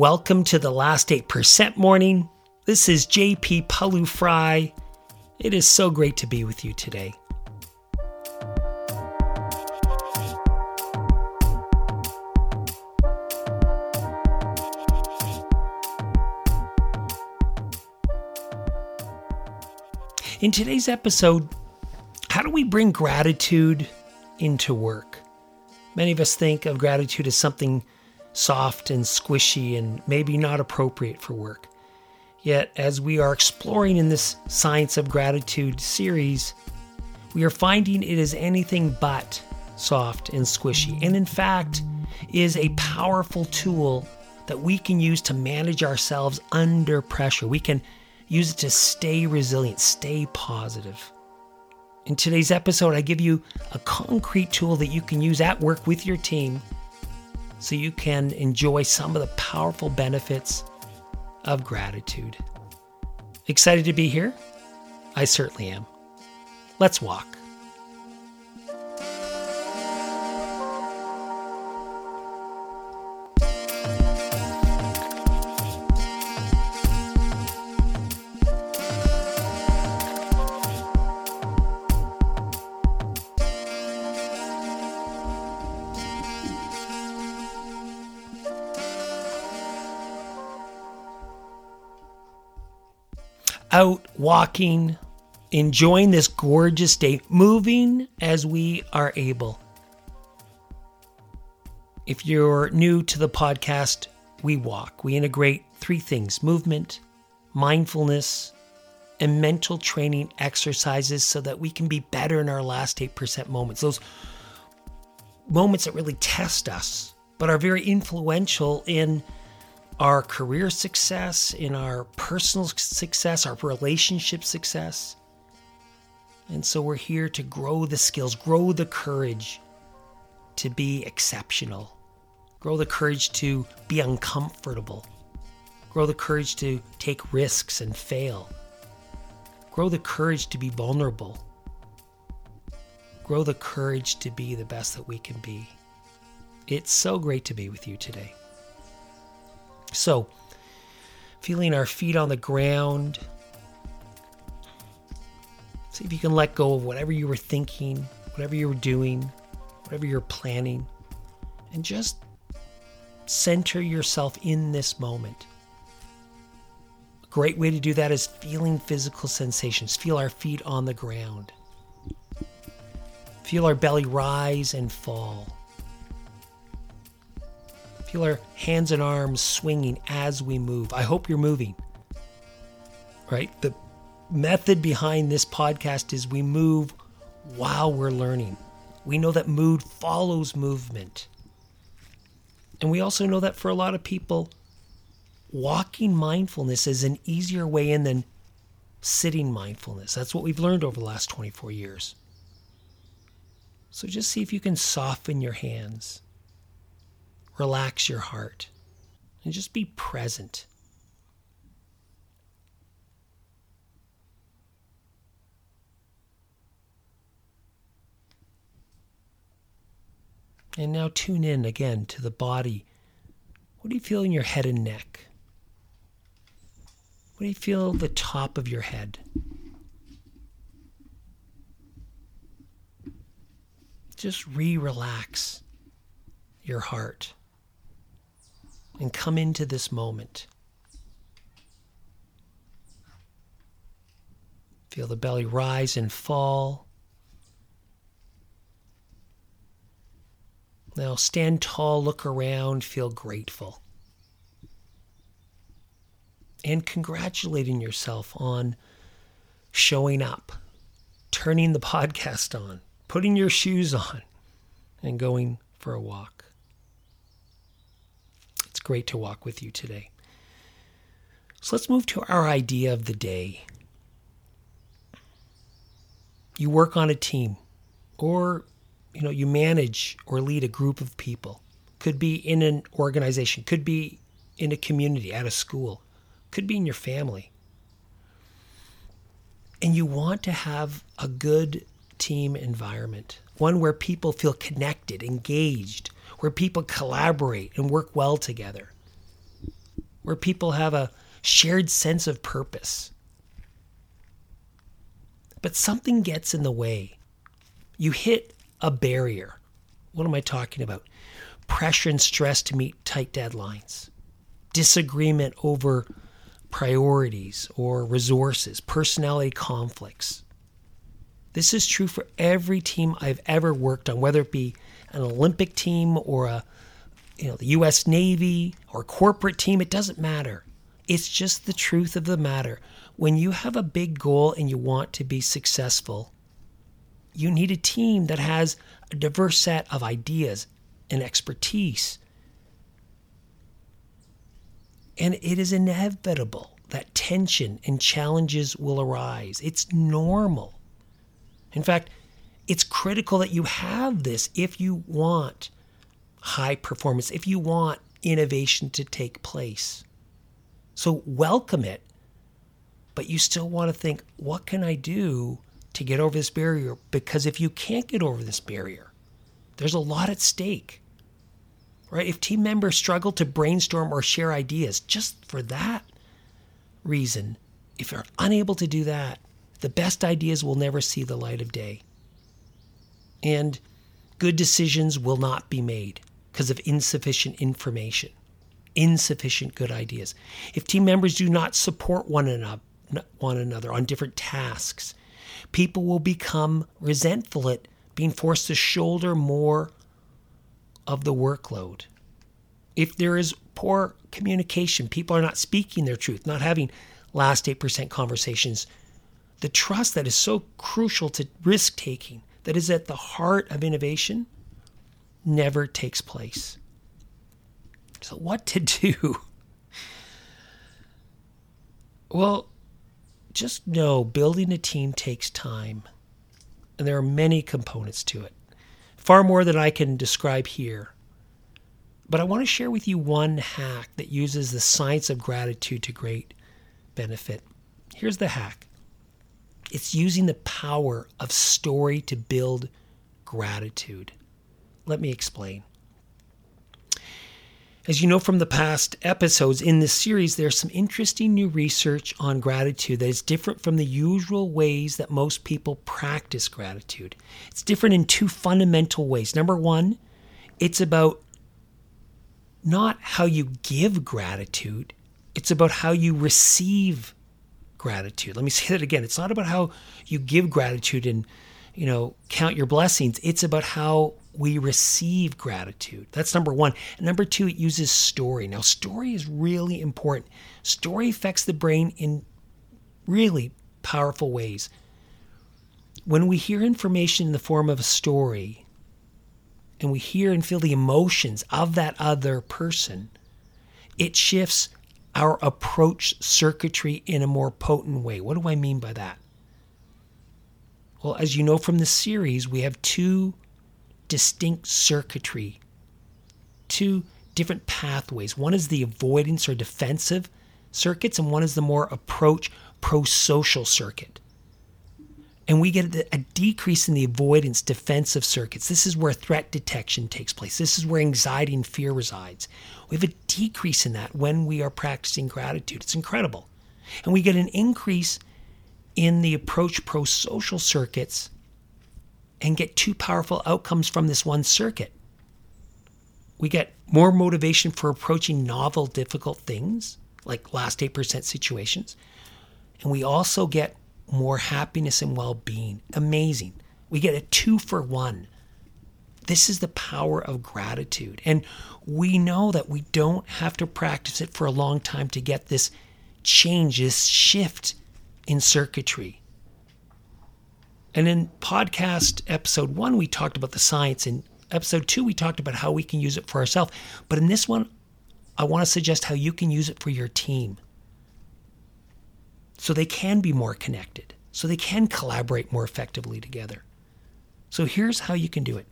Welcome to The Last 8% Morning. This is JP Palufry. It is so great to be with you today. In today's episode, how do we bring gratitude into work? Many of us think of gratitude as something soft and squishy and maybe not appropriate for work. Yet, as we are exploring in this Science of Gratitude series, we are finding it is anything but soft and squishy, and in fact, is a powerful tool that we can use to manage ourselves under pressure. We can use it to stay resilient, stay positive. In today's episode, I give you a concrete tool that you can use at work with your team so you can enjoy some of the powerful benefits of gratitude. Excited to be here? I certainly am. Let's walk. Out walking, enjoying this gorgeous day, moving as we are able. If you're new to the podcast, we walk. We integrate three things: movement, mindfulness, and mental training exercises so that we can be better in our last 8% moments. Those moments that really test us, but are very influential in our career success, in our personal success, our relationship success. And so we're here to grow the skills, grow the courage to be exceptional, grow the courage to be uncomfortable, grow the courage to take risks and fail, grow the courage to be vulnerable, grow the courage to be the best that we can be. It's so great to be with you today. So, feeling our feet on the ground. See if you can let go of whatever you were thinking, whatever you were doing, whatever you're planning, and just center yourself in this moment. A great way to do that is feeling physical sensations. Feel our feet on the ground. Feel our belly rise and fall. Feel our hands and arms swinging as we move. I hope you're moving, right? The method behind this podcast is we move while we're learning. We know that mood follows movement. And we also know that for a lot of people, walking mindfulness is an easier way in than sitting mindfulness. That's what we've learned over the last 24 years. So just see if you can soften your hands. Relax your heart and just be present. And now tune in again to the body. What do you feel in your head and neck? What do you feel at the top of your head? Just re-relax your heart. And come into this moment. Feel the belly rise and fall. Now stand tall, look around, feel grateful. And congratulating yourself on showing up, turning the podcast on, putting your shoes on, and going for a walk. Great to walk with you today. So let's move to our idea of the day. You work on a team, or you manage or lead a group of people. Could be in an organization, could be in a community, at a school, could be in your family. And you want to have a good team environment, one where people feel connected, engaged, where people collaborate and work well together. where people have a shared sense of purpose. But something gets in the way. You hit a barrier. What am I talking about? Pressure and stress to meet tight deadlines, disagreement over priorities or resources, personality conflicts. This is true for every team I've ever worked on, whether it be an Olympic team or the U.S. Navy or corporate team. It doesn't matter. It's just the truth of the matter. When you have a big goal and you want to be successful, you need a team that has a diverse set of ideas and expertise. And it is inevitable that tension and challenges will arise. It's normal. In fact, it's critical that you have this if you want high performance, if you want innovation to take place. So welcome it, but you still want to think, what can I do to get over this barrier? Because if you can't get over this barrier, there's a lot at stake, right? If team members struggle to brainstorm or share ideas just for that reason, if you're unable to do that, the best ideas will never see the light of day. And good decisions will not be made because of insufficient information, insufficient good ideas. If team members do not support one another on different tasks, people will become resentful at being forced to shoulder more of the workload. If there is poor communication, people are not speaking their truth, not having last 8% conversations, the trust that is so crucial to risk-taking, that is at the heart of innovation, never takes place. So what to do? Well, just know building a team takes time, and there are many components to it, far more than I can describe here. But I want to share with you one hack that uses the science of gratitude to great benefit. Here's the hack. It's using the power of story to build gratitude. Let me explain. As you know from the past episodes in this series, there's some interesting new research on gratitude that is different from the usual ways that most people practice gratitude. It's different in two fundamental ways. Number one, it's about not how you give gratitude. It's about how you receive gratitude. Let me say that again. It's not about how you give gratitude and, count your blessings. It's about how we receive gratitude. That's number one. And number two, it uses story. Now, story is really important. Story affects the brain in really powerful ways. When we hear information in the form of a story and we hear and feel the emotions of that other person, it shifts our approach circuitry in a more potent way. What do I mean by that? Well, as you know from the series, we have two distinct circuitry, two different pathways. One is the avoidance or defensive circuits, and one is the more approach pro-social circuit. And we get a decrease in the avoidance defensive circuits. This is where threat detection takes place. This is where anxiety and fear resides. We have a decrease in that when we are practicing gratitude. It's incredible. And we get an increase in the approach pro-social circuits and get two powerful outcomes from this one circuit. We get more motivation for approaching novel, difficult things, like last 8% situations. And we also get more happiness and well-being. Amazing. We get a 2-for-1. This is the power of gratitude. And we know that we don't have to practice it for a long time to get this change, this shift in circuitry. And in podcast episode 1, we talked about the science. In episode 2, we talked about how we can use it for ourselves. But in this one, I want to suggest how you can use it for your team, so they can be more connected, so they can collaborate more effectively together. So here's how you can do it.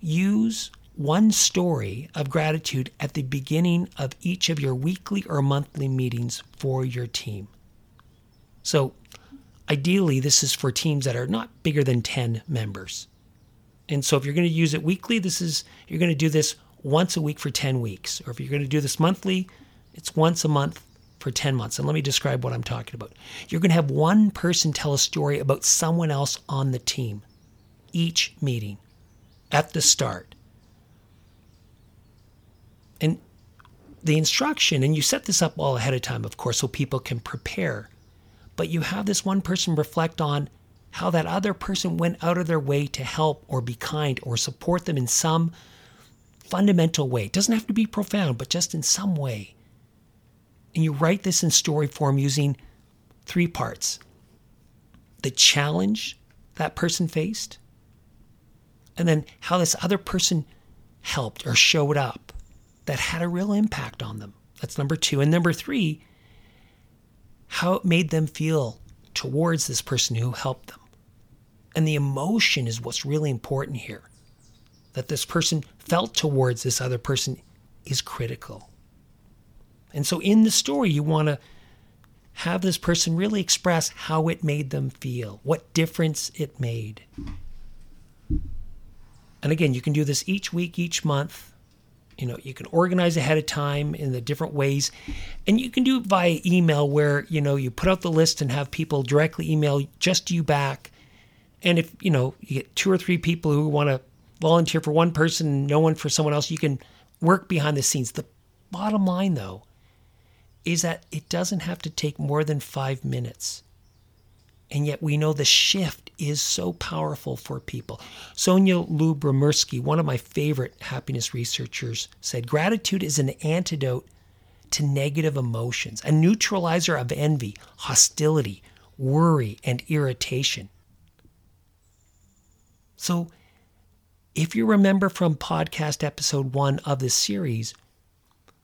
Use one story of gratitude at the beginning of each of your weekly or monthly meetings for your team. So ideally, this is for teams that are not bigger than 10 members. And so if you're going to use it weekly, you're going to do this once a week for 10 weeks. Or if you're going to do this monthly, it's once a month for 10 months. And let me describe what I'm talking about. You're going to have one person tell a story about someone else on the team each meeting at the start. And the instruction, and you set this up all ahead of time, of course, so people can prepare. But you have this one person reflect on how that other person went out of their way to help or be kind or support them in some fundamental way. It doesn't have to be profound, but just in some way. And you write this in story form using three parts: the challenge that person faced, and then how this other person helped or showed up that had a real impact on them. That's number two. And number three, how it made them feel towards this person who helped them. And the emotion is what's really important here, that this person felt towards this other person is critical. And so in the story, you want to have this person really express how it made them feel, what difference it made. And again, you can do this each week, each month. You know, you can organize ahead of time in the different ways. And you can do it via email where, you know, you put out the list and have people directly email just you back. And if, you know, you get two or three people who want to volunteer for one person, no one for someone else, you can work behind the scenes. The bottom line, though, is that it doesn't have to take more than 5 minutes. And yet we know the shift is so powerful for people. Sonia Lubomirsky, one of my favorite happiness researchers, said gratitude is an antidote to negative emotions, a neutralizer of envy, hostility, worry, and irritation. So if you remember from podcast episode 1 of this series,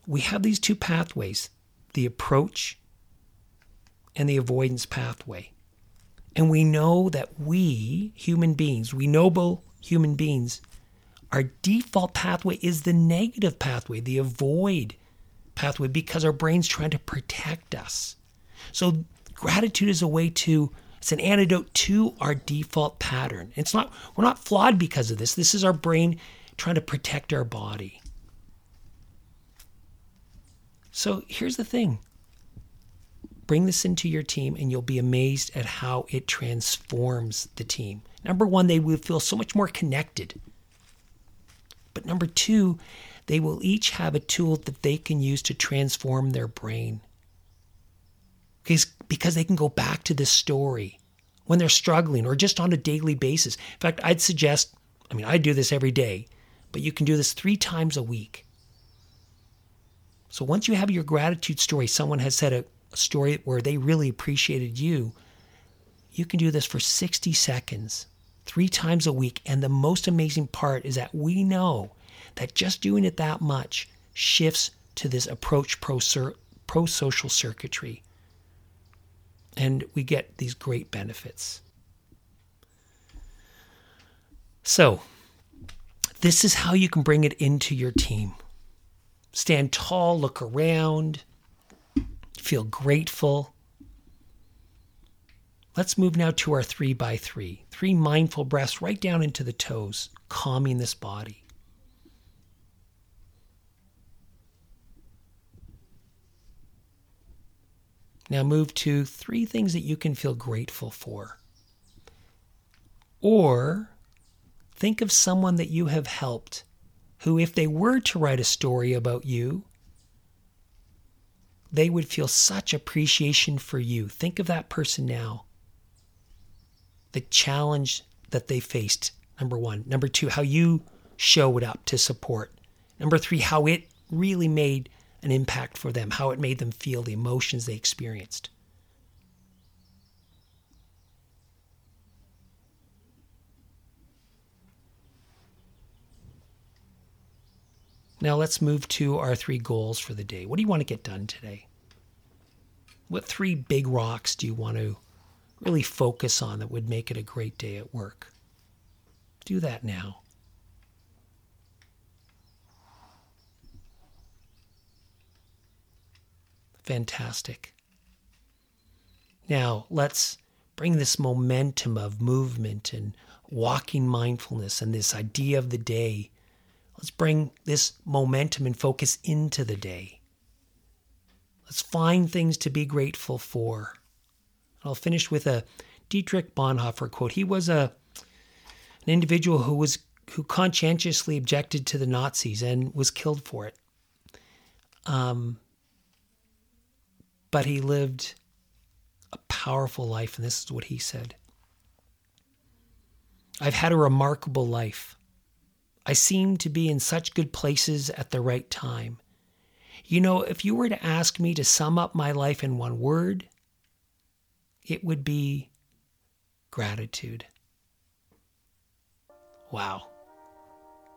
we have these two pathways, the approach and the avoidance pathway. And we know that we, human beings, we noble human beings, our default pathway is the negative pathway, the avoid pathway, because our brain's trying to protect us. So gratitude is a way to, it's an antidote to our default pattern. It's not, we're not flawed because of this. This is our brain trying to protect our body. So here's the thing. Bring this into your team and you'll be amazed at how it transforms the team. Number one, they will feel so much more connected. But number two, they will each have a tool that they can use to transform their brain. Because they can go back to this story when they're struggling or just on a daily basis. In fact, I'd suggest, I do this every day, but you can do this 3 times a week. So once you have your gratitude story, someone has said a story where they really appreciated you, you can do this for 60 seconds, 3 times a week. And the most amazing part is that we know that just doing it that much shifts to this approach pro-social circuitry. And we get these great benefits. So this is how you can bring it into your team. Stand tall, look around, feel grateful. Let's move now to our 3x3. 3 mindful breaths right down into the toes, calming this body. Now move to 3 things that you can feel grateful for. Or think of someone that you have helped who, if they were to write a story about you, they would feel such appreciation for you. Think of that person now. The challenge that they faced, number one. Number two, how you showed up to support. Number three, how it really made an impact for them, how it made them feel, the emotions they experienced. Now let's move to our 3 goals for the day. What do you want to get done today? What 3 big rocks do you want to really focus on that would make it a great day at work? Do that now. Fantastic. Now let's bring this momentum of movement and walking mindfulness and this idea of the day. Let's bring this momentum and focus into the day. Let's find things to be grateful for. I'll finish with a Dietrich Bonhoeffer quote. He was an individual who conscientiously objected to the Nazis and was killed for it. But he lived a powerful life, and this is what he said. I've had a remarkable life. I seem to be in such good places at the right time. You know, if you were to ask me to sum up my life in one word, it would be gratitude. Wow.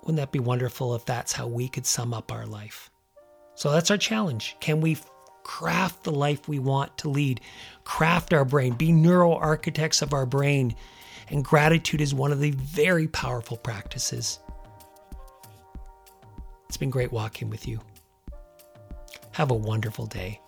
Wouldn't that be wonderful if that's how we could sum up our life? So that's our challenge. Can we craft the life we want to lead? Craft our brain. Be neuroarchitects of our brain. And gratitude is one of the very powerful practices. It's been great walking with you. Have a wonderful day.